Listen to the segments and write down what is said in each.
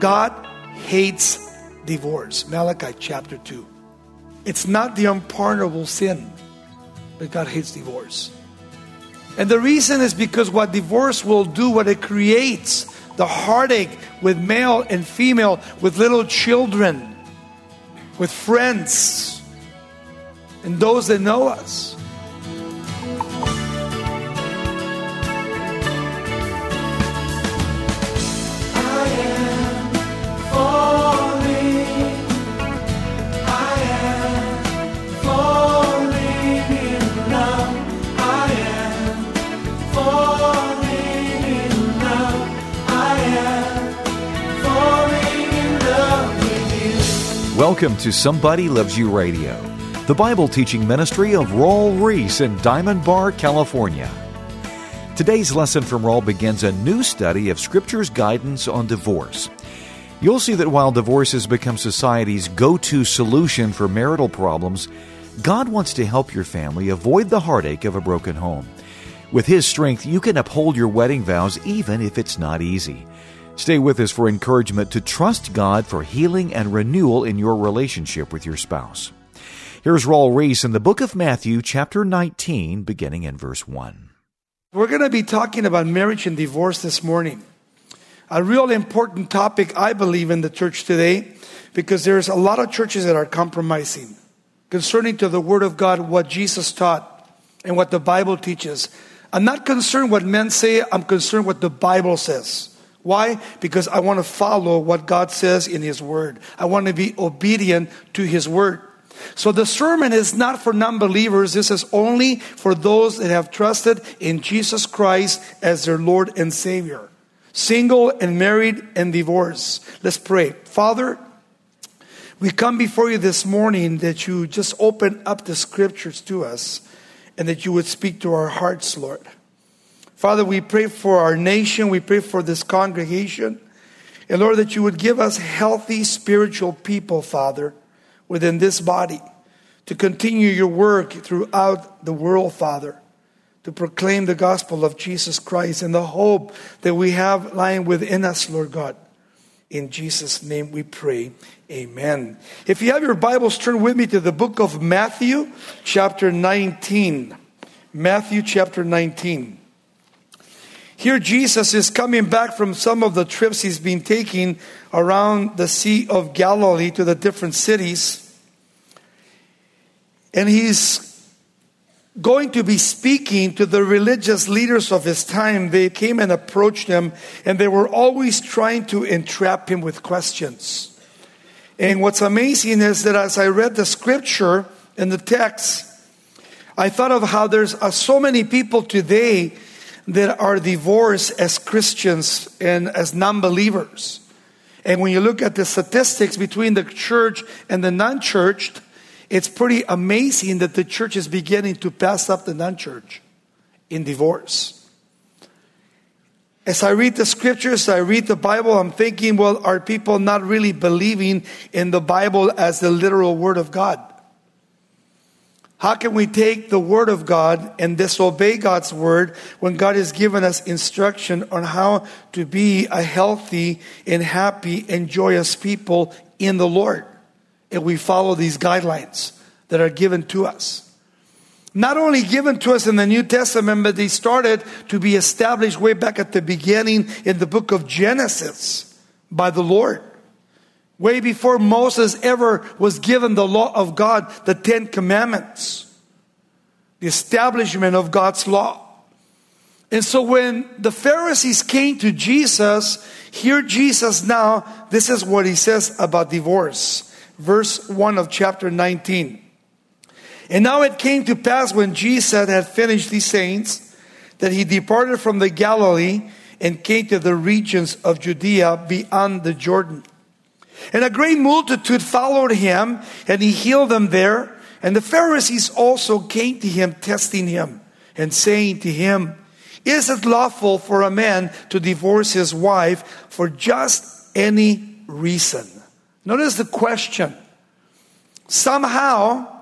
God hates divorce. Malachi chapter 2. It's not the unpardonable sin, but God hates divorce. And the reason is because what divorce will do, what it creates, the heartache with male and female, with little children, with friends, and those that know us. Welcome to Somebody Loves You Radio, the Bible teaching ministry of Raul Ries in Diamond Bar, California. Today's lesson from Raul begins a new study of Scripture's guidance on divorce. You'll see that while divorce has become society's go-to solution for marital problems, God wants to help your family avoid the heartache of a broken home. With His strength, you can uphold your wedding vows even if it's not easy. Stay with us for encouragement to trust God for healing and renewal in your relationship with your spouse. Here's Raul Ries in the book of Matthew, chapter 19, beginning in verse 1. We're going to be talking about marriage and divorce this morning. A real important topic, I believe, in the church today, because there's a lot of churches that are compromising concerning to the Word of God, what Jesus taught and what the Bible teaches. I'm not concerned what men say, I'm concerned what the Bible says. Why? Because I want to follow what God says in His Word. I want to be obedient to His Word. So the sermon is not for non-believers. This is only for those that have trusted in Jesus Christ as their Lord and Savior. Single and married and divorced. Let's pray. Father, we come before You this morning that You just open up the Scriptures to us and that You would speak to our hearts, Lord. Father, we pray for our nation. We pray for this congregation. And Lord, that You would give us healthy spiritual people, Father, within this body, to continue Your work throughout the world, Father, to proclaim the gospel of Jesus Christ and the hope that we have lying within us, Lord God. In Jesus' name we pray. Amen. If you have your Bibles, turn with me to the book of Matthew, chapter 19. Matthew, chapter 19. Here Jesus is coming back from some of the trips He's been taking around the Sea of Galilee to the different cities. And He's going to be speaking to the religious leaders of His time. They came and approached Him, and they were always trying to entrap Him with questions. And what's amazing is that as I read the Scripture and the text, I thought of how there's so many people today that are divorced as Christians and as non-believers. And when you look at the statistics between the church and the non-churched, it's pretty amazing that the church is beginning to pass up the non-church in divorce. As I read the Scriptures, I read the Bible, I'm thinking, well, are people not really believing in the Bible as the literal Word of God? How can we take the Word of God and disobey God's Word when God has given us instruction on how to be a healthy and happy and joyous people in the Lord? And we follow these guidelines that are given to us. Not only given to us in the New Testament, but they started to be established way back at the beginning in the book of Genesis by the Lord. Way before Moses ever was given the law of God, the Ten Commandments, the establishment of God's law. And so when the Pharisees came to Jesus, hear Jesus now, this is what He says about divorce. Verse 1 of chapter 19. And now it came to pass when Jesus had finished these sayings, that He departed from the Galilee and came to the regions of Judea beyond the Jordan. And a great multitude followed Him, and He healed them there. And the Pharisees also came to Him, testing Him, and saying to Him, "Is it lawful for a man to divorce his wife for just any reason?" Notice the question. Somehow,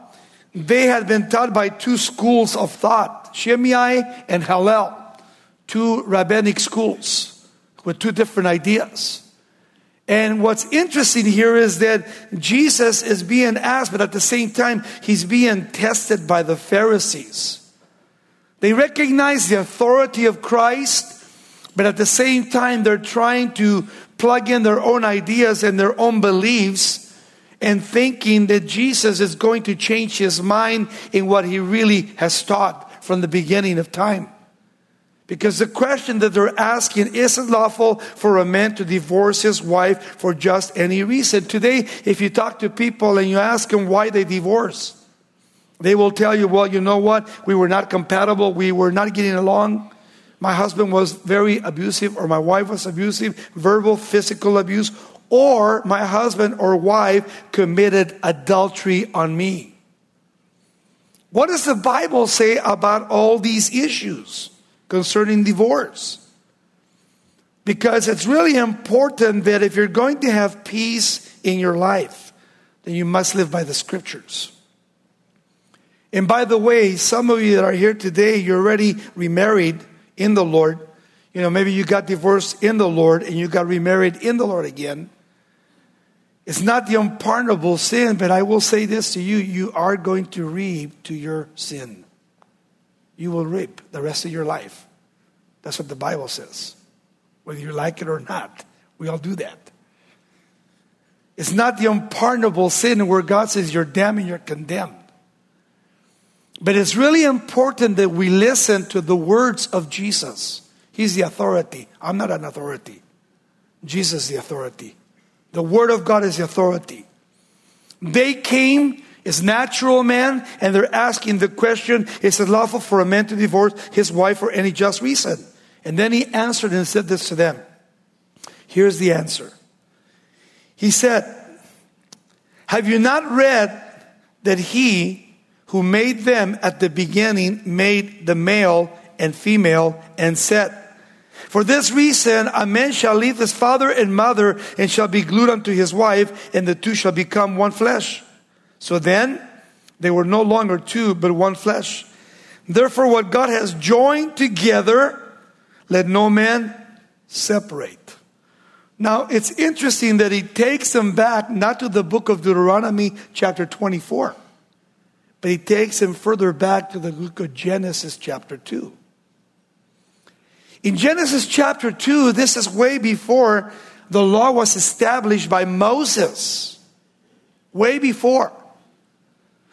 they had been taught by two schools of thought, Shammai and Hallel, two rabbinic schools with two different ideas. And what's interesting here is that Jesus is being asked, but at the same time, he's being tested by the Pharisees. They recognize the authority of Christ, but at the same time, they're trying to plug in their own ideas and their own beliefs and thinking that Jesus is going to change his mind in what he really has taught from the beginning of time. Because the question that they're asking, is it lawful for a man to divorce his wife for just any reason? Today, if you talk to people and you ask them why they divorce, they will tell you, well, you know what? We were not compatible. We were not getting along. My husband was very abusive, or my wife was abusive, verbal, physical abuse, or my husband or wife committed adultery on me. What does the Bible say about all these issues concerning divorce? Because it's really important that if you're going to have peace in your life, then you must live by the scriptures. And by the way, some of you that are here today, you're already remarried in the Lord. You know, maybe you got divorced in the Lord and you got remarried in the Lord again. It's not the unpardonable sin, but I will say this to you, you are going to reap to your sin. You will reap the rest of your life. That's what the Bible says. Whether you like it or not, we all do that. It's not the unpardonable sin where God says you're damned and you're condemned. But it's really important that we listen to the words of Jesus. He's the authority. I'm not an authority. Jesus is the authority. The Word of God is the authority. They came is natural man, and they're asking the question, is it lawful for a man to divorce his wife for any just reason? And then he answered and said this to them. Here's the answer. He said, have you not read that he who made them at the beginning made the male and female and said, for this reason, a man shall leave his father and mother and shall be glued unto his wife, and the two shall become one flesh. So then, they were no longer two, but one flesh. Therefore, what God has joined together, let no man separate. Now, it's interesting that he takes them back, not to the book of Deuteronomy chapter 24, but he takes them further back to the book of Genesis chapter 2. In Genesis chapter 2, this is way before the law was established by Moses. Way before.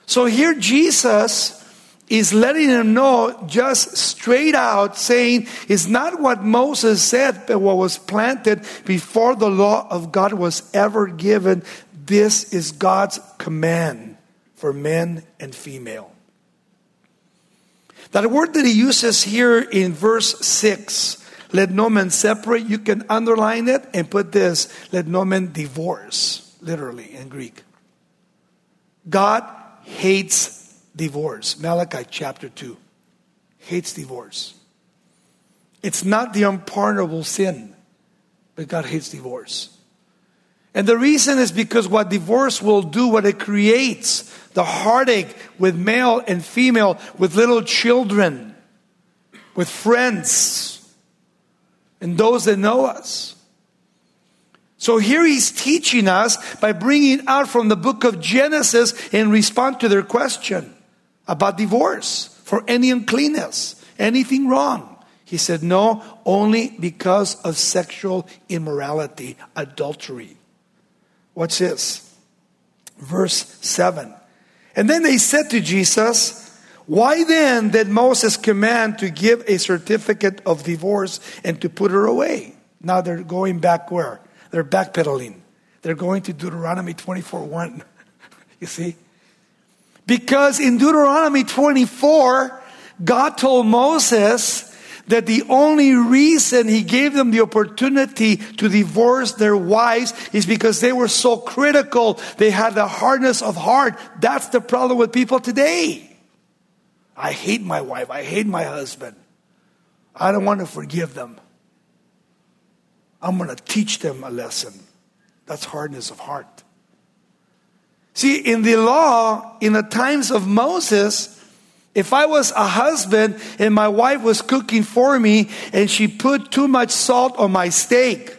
So here Jesus is letting them know just straight out, saying it's not what Moses said, but what was planted before the law of God was ever given. This is God's command for men and female. That word that he uses here in verse 6, let no man separate, you can underline it and put this, let no man divorce, literally in Greek. God hates divorce. Malachi chapter 2 hates divorce. It's not the unpardonable sin, but God hates divorce. And the reason is because what divorce will do, what it creates, the heartache with male and female, with little children, with friends, and those that know us. So here he's teaching us by bringing out from the book of Genesis in response to their question about divorce for any uncleanness, anything wrong. He said, no, only because of sexual immorality, adultery. Watch this. Verse 7. And then they said to Jesus, why then did Moses command to give a certificate of divorce and to put her away? Now they're going back where? They're backpedaling. They're going to Deuteronomy 24:1. You see? Because in Deuteronomy 24, God told Moses that the only reason he gave them the opportunity to divorce their wives is because they were so critical. They had the hardness of heart. That's the problem with people today. I hate my wife. I hate my husband. I don't want to forgive them. I'm going to teach them a lesson. That's hardness of heart. See, in the law, in the times of Moses, if I was a husband and my wife was cooking for me and she put too much salt on my steak,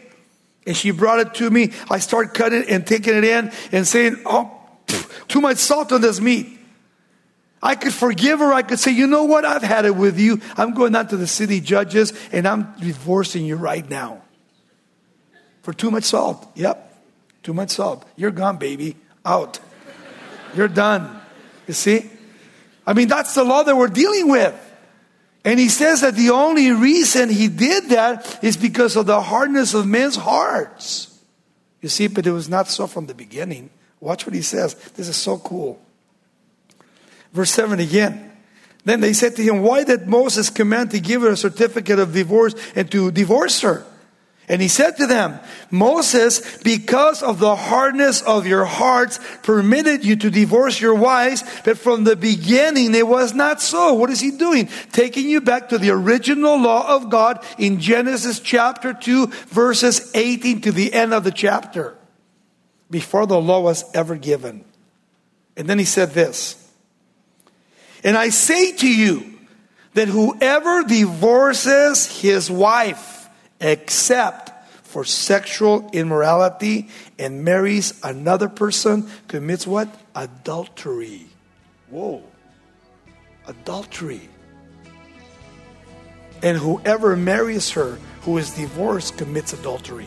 And she brought it to me. I started cutting it and taking it in and saying, oh, too much salt on this meat. I could forgive her. I could say, you know what? I've had it with you. I'm going out to the city judges and I'm divorcing you right now. For too much salt. Yep. Too much salt. You're gone, baby. Out. You're done. You see? I mean, that's the law that we're dealing with. And he says that the only reason he did that is because of the hardness of men's hearts. You see, but it was not so from the beginning. Watch what he says. This is so cool. Verse 7 again. Then they said to him, why did Moses command to give her a certificate of divorce and to divorce her? And he said to them, Moses, because of the hardness of your hearts, permitted you to divorce your wives, but from the beginning it was not so. What is he doing? Taking you back to the original law of God in Genesis chapter 2, verses 18 to the end of the chapter, before the law was ever given. And then he said this, and I say to you that whoever divorces his wife, except for sexual immorality, and marries another person, commits what? Adultery. Whoa. Adultery. And whoever marries her who is divorced commits adultery.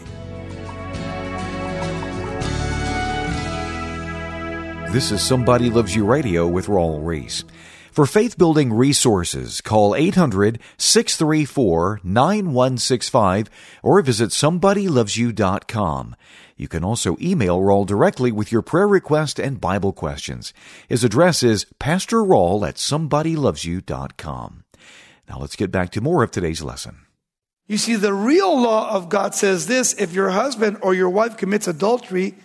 This is Somebody Loves You Radio with Raul Ries. For faith-building resources, call 800-634-9165 or visit somebodylovesyou.com. You can also email Raul directly with your prayer request and Bible questions. His address is pastorraul@somebodylovesyou.com. Now let's get back to more of today's lesson. You see, the real law of God says this: if your husband or your wife commits adultery,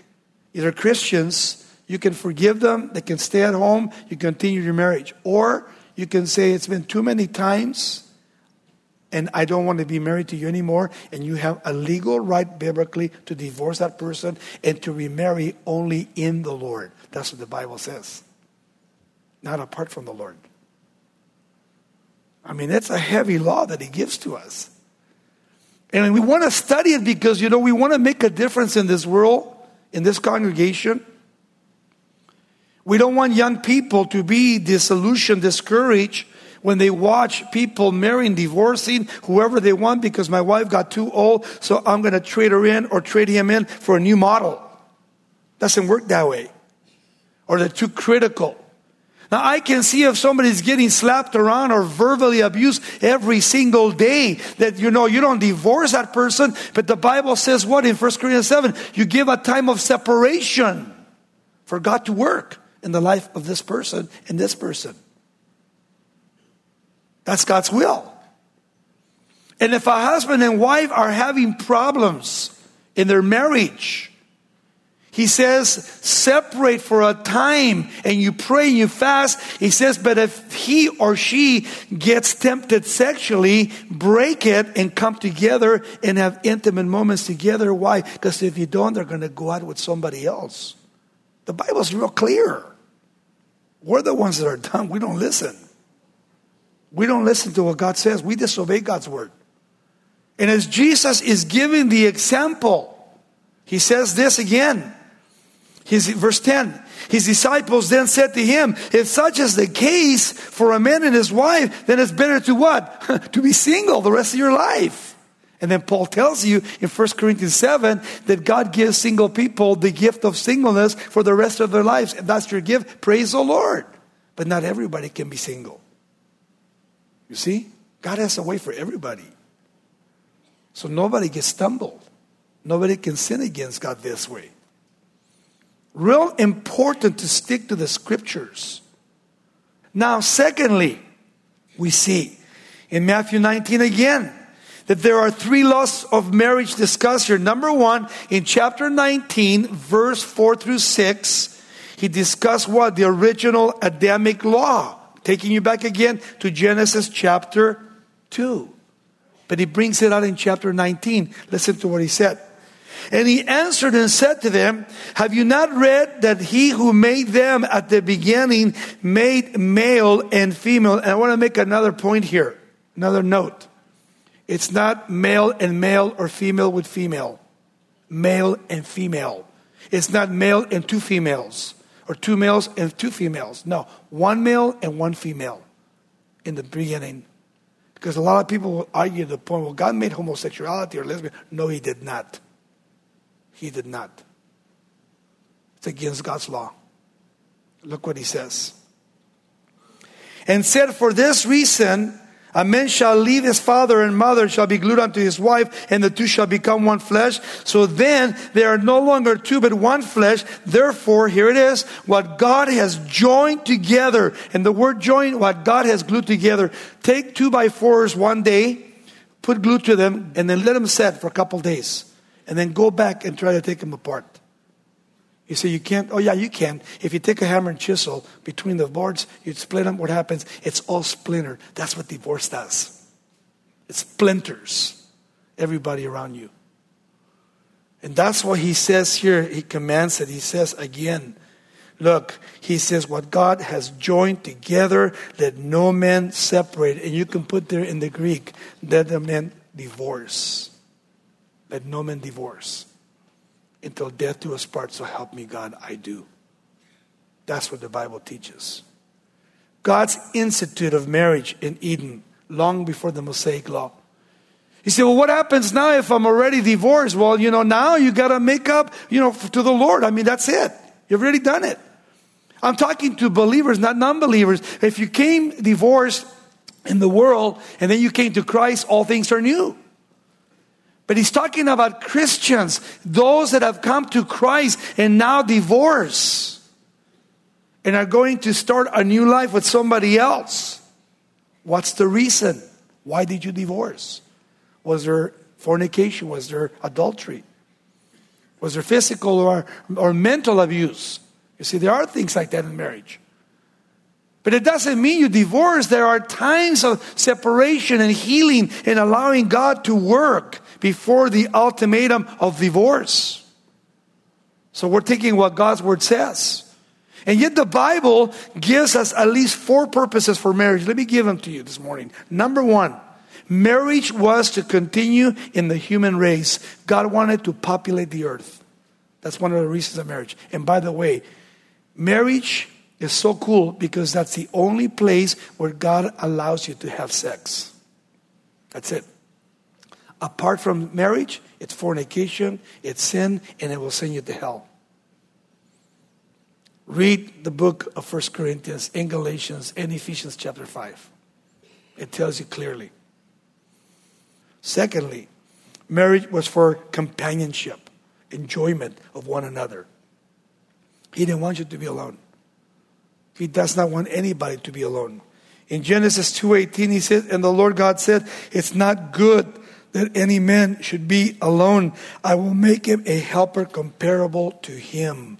either Christians, you can forgive them. They can stay at home. You continue your marriage. Or you can say, it's been too many times and I don't want to be married to you anymore. And you have a legal right biblically to divorce that person and to remarry only in the Lord. That's what the Bible says. Not apart from the Lord. I mean, that's a heavy law that he gives to us. And we want to study it because, you know, we want to make a difference in this world, in this congregation. We don't want young people to be disillusioned, discouraged when they watch people marrying, divorcing, whoever they want, because my wife got too old, so I'm going to trade her in or trade him in for a new model. Doesn't work that way. Or they're too critical. Now, I can see if somebody's getting slapped around or verbally abused every single day that, you know, you don't divorce that person. But the Bible says what in 1 Corinthians 7? You give a time of separation for God to work in the life of this person and this person. That's God's will. And if a husband and wife are having problems in their marriage, he says, separate for a time, and you pray and you fast. He says, but if he or she gets tempted sexually, break it and come together and have intimate moments together. Why? Because if you don't, they're going to go out with somebody else. The Bible's real clear. We're the ones that are dumb. We don't listen. We don't listen to what God says. We disobey God's word. And as Jesus is giving the example, he says this again. Verse 10, his disciples then said to him, if such is the case for a man and his wife, then it's better to what? To be single the rest of your life. And then Paul tells you in 1 Corinthians 7 that God gives single people the gift of singleness for the rest of their lives. If that's your gift, praise the Lord. But not everybody can be single. You see? God has a way for everybody. So nobody gets stumbled. Nobody can sin against God this way. Real important to stick to the scriptures. Now, secondly, we see in Matthew 19 again, that there are three laws of marriage discussed here. Number one, in chapter 19, verse 4 through 6, he discussed what? The original Adamic law. Taking you back again to Genesis chapter 2. But he brings it out in chapter 19. Listen to what he said. And he answered and said to them, have you not read that he who made them at the beginning made male and female? And I want to make another point here, another note. It's not male and male or female with female. male and female. It's not male and two females or two males and two females. No, one male and one female in the beginning. Because a lot of people will argue the point, well, God made homosexuality or lesbian. No, he did not. He did not. It's against God's law. Look what he says. And said, for this reason, a man shall leave his father and mother, shall be glued unto his wife, and the two shall become one flesh. So then they are no longer two, but one flesh. Therefore, here it is, what God has joined together. And the word joined, what God has glued together. Take 2x4s one day, put glue to them, and then let them set for a couple days. And then go back and try to take them apart. You say, you can't? Oh, yeah, you can. If you take a hammer and chisel between the boards, you split them, what happens? It's all splintered. That's what divorce does. It splinters everybody around you. And that's what he says here. He commands it. He says again, look, he says, what God has joined together, let no man separate. And you can put there in the Greek, let no man divorce. Let no man divorce. Until death do us part, so help me God, I do. That's what the Bible teaches. God's institute of marriage in Eden, long before the Mosaic law. You say, well, what happens now if I'm already divorced? Well, you know, now you got to make up, you know, to the Lord. I mean, that's it. You've already done it. I'm talking to believers, not non-believers. If you came divorced in the world and then you came to Christ, all things are new. But he's talking about Christians, those that have come to Christ and now divorce and are going to start a new life with somebody else. What's the reason? Why did you divorce? Was there fornication? Was there adultery? Was there physical or mental abuse? You see, there are things like that in marriage. But it doesn't mean you divorce. There are times of separation and healing and allowing God to work before the ultimatum of divorce. So we're taking what God's word says. And yet the Bible gives us at least four purposes for marriage. Let me give them to you this morning. Number one, marriage was to continue in the human race. God wanted to populate the earth. That's one of the reasons of marriage. And by the way, marriage is so cool because that's the only place where God allows you to have sex. That's it. Apart from marriage, it's fornication, it's sin, and it will send you to hell. Read the book of 1 Corinthians and Galatians and Ephesians chapter 5. It tells you clearly. Secondly, marriage was for companionship, enjoyment of one another. He didn't want you to be alone. He does not want anybody to be alone. In Genesis 2:18, he said, and the Lord God said, it's not good that any man should be alone. I will make him a helper comparable to him.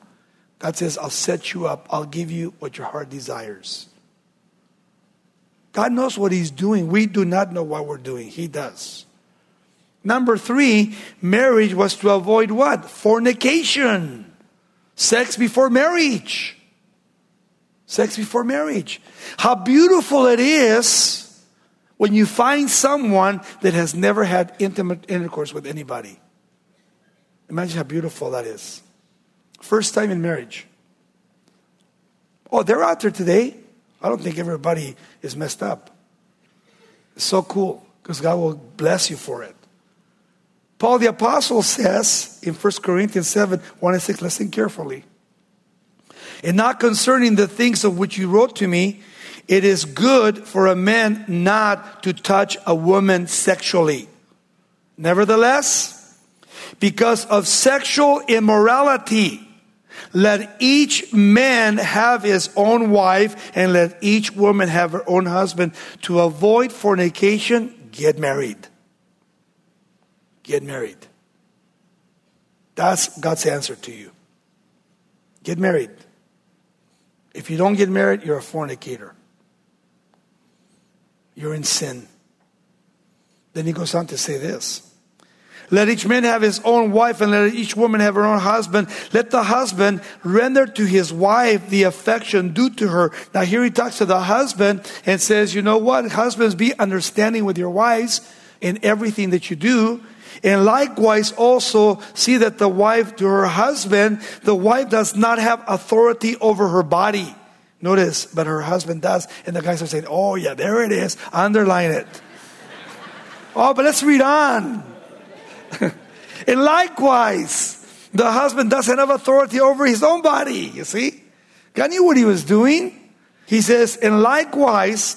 God says, I'll set you up. I'll give you what your heart desires. God knows what he's doing. We do not know what we're doing. He does. Number three, marriage was to avoid what? Fornication. Sex before marriage. Sex before marriage. How beautiful it is when you find someone that has never had intimate intercourse with anybody. Imagine how beautiful that is. First time in marriage. Oh, they're out there today. I don't think everybody is messed up. It's so cool because God will bless you for it. Paul the Apostle says in 1 Corinthians 7:1-6, listen carefully. And not concerning the things of which you wrote to me, it is good for a man not to touch a woman sexually. Nevertheless, because of sexual immorality, let each man have his own wife and let each woman have her own husband. To avoid fornication, get married. Get married. That's God's answer to you. Get married. If you don't get married, you're a fornicator. You're in sin. Then he goes on to say this. Let each man have his own wife and let each woman have her own husband. Let the husband render to his wife the affection due to her. Now here he talks to the husband and says, you know what? Husbands, be understanding with your wives in everything that you do. And likewise also see that the wife to her husband, the wife does not have authority over her body. Notice, but her husband does. And the guys are saying, oh yeah, there it is. Underline it. Oh, but let's read on. And likewise, the husband doesn't have authority over his own body. You see? God knew what he was doing. He says, and likewise,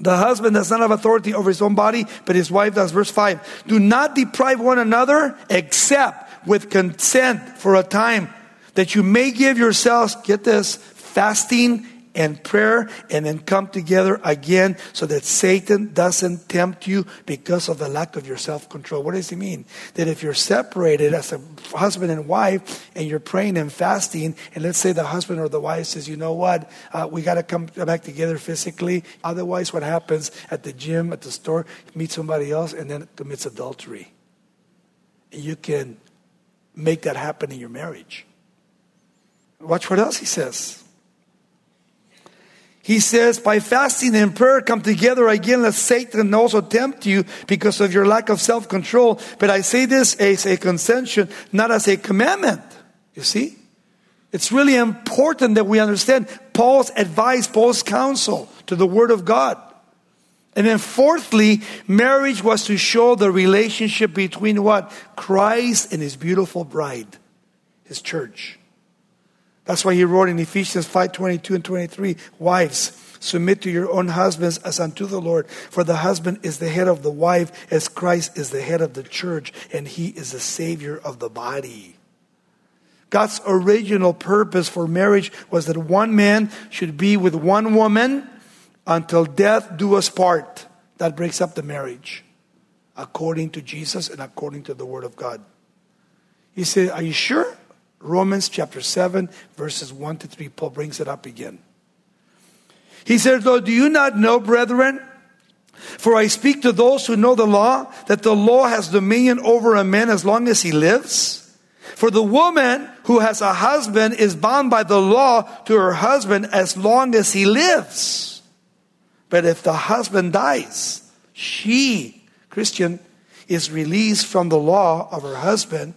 the husband does not have authority over his own body, but his wife does. Verse 5, do not deprive one another except with consent for a time that you may give yourselves, get this, fasting and prayer, and then come together again so that Satan doesn't tempt you because of the lack of your self-control. What does he mean? That if you're separated as a husband and wife and you're praying and fasting, and let's say the husband or the wife says, you know what, we got to come back together physically. Otherwise, what happens at the gym, at the store, you meet somebody else and then commits adultery. You can make that happen in your marriage. Watch what else he says. He says, by fasting and prayer, come together again, lest Satan also tempt you because of your lack of self-control. But I say this as a consensus, not as a commandment. You see? It's really important that we understand Paul's advice, Paul's counsel to the Word of God. And then fourthly, marriage was to show the relationship between what? Christ and his beautiful bride, his church. That's why he wrote in Ephesians 5:22 and 23, wives, submit to your own husbands as unto the Lord. For the husband is the head of the wife, as Christ is the head of the church, and he is the Savior of the body. God's original purpose for marriage was that one man should be with one woman until death do us part. That breaks up the marriage, according to Jesus and according to the Word of God. He said, are you sure? Romans chapter 7, verses 1 to 3, Paul brings it up again. He says, though, do you not know, brethren, for I speak to those who know the law, that the law has dominion over a man as long as he lives? For the woman who has a husband is bound by the law to her husband as long as he lives. But if the husband dies, she, Christian, is released from the law of her husband.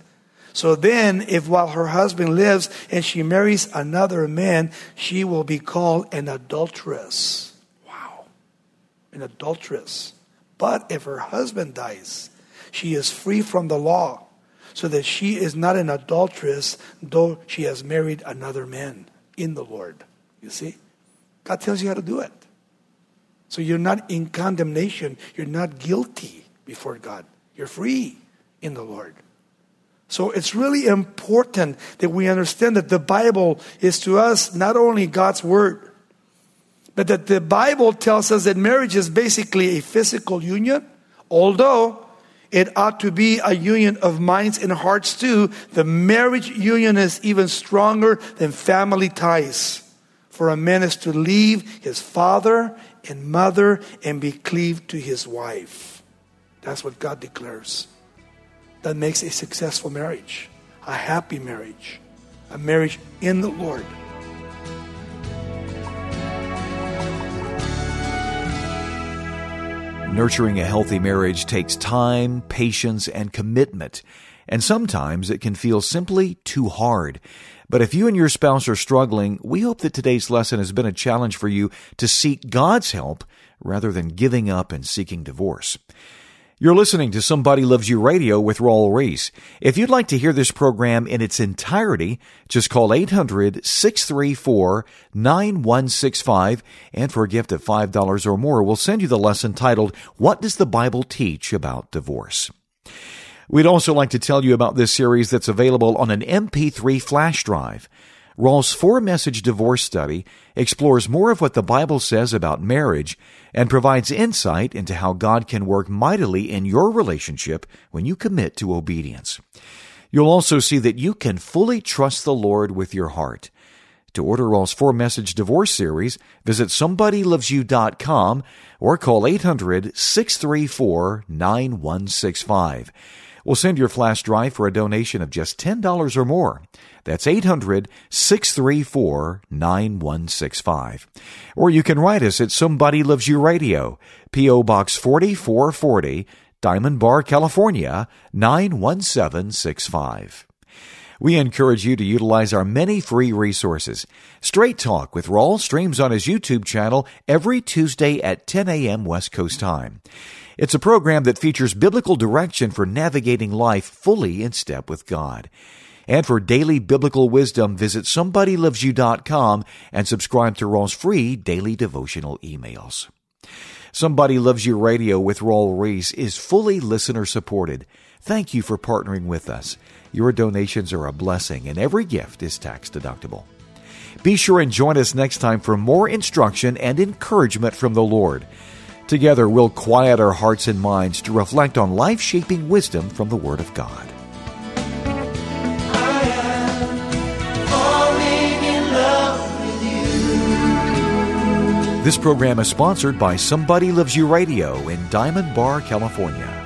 So then, if while her husband lives and she marries another man, she will be called an adulteress. Wow. An adulteress. But if her husband dies, she is free from the law, so that she is not an adulteress, though she has married another man in the Lord. You see? God tells you how to do it. So you're not in condemnation. You're not guilty before God. You're free in the Lord. So it's really important that we understand that the Bible is to us not only God's word, but that the Bible tells us that marriage is basically a physical union, although it ought to be a union of minds and hearts too. The marriage union is even stronger than family ties. For a man is to leave his father and mother and be cleaved to his wife. That's what God declares. That makes a successful marriage, a happy marriage, a marriage in the Lord. Nurturing a healthy marriage takes time, patience, and commitment. And sometimes it can feel simply too hard. But if you and your spouse are struggling, we hope that today's lesson has been a challenge for you to seek God's help rather than giving up and seeking divorce. You're listening to Somebody Loves You Radio with Raul Ries. If you'd like to hear this program in its entirety, just call 800-634-9165, and for a gift of $5 or more, we'll send you the lesson titled, What Does the Bible Teach About Divorce? We'd also like to tell you about this series that's available on an MP3 flash drive. Raul's 4-message divorce study explores more of what the Bible says about marriage and provides insight into how God can work mightily in your relationship when you commit to obedience. You'll also see that you can fully trust the Lord with your heart. To order Raul's 4-message divorce series, visit somebodylovesyou.com or call 800-634-9165. We'll send your flash drive for a donation of just $10 or more. That's 800-634-9165. Or you can write us at Somebody Loves You Radio, P.O. Box 4440, Diamond Bar, California, 91765. We encourage you to utilize our many free resources. Straight Talk with Raul streams on his YouTube channel every Tuesday at 10 a.m. West Coast time. It's a program that features biblical direction for navigating life fully in step with God. And for daily biblical wisdom, visit somebodylovesyou.com and subscribe to Raul's free daily devotional emails. Somebody Loves You Radio with Raul Ries is fully listener-supported. Thank you for partnering with us. Your donations are a blessing, and every gift is tax-deductible. Be sure and join us next time for more instruction and encouragement from the Lord. Together, we'll quiet our hearts and minds to reflect on life-shaping wisdom from the Word of God. This program is sponsored by Somebody Loves You Radio in Diamond Bar, California.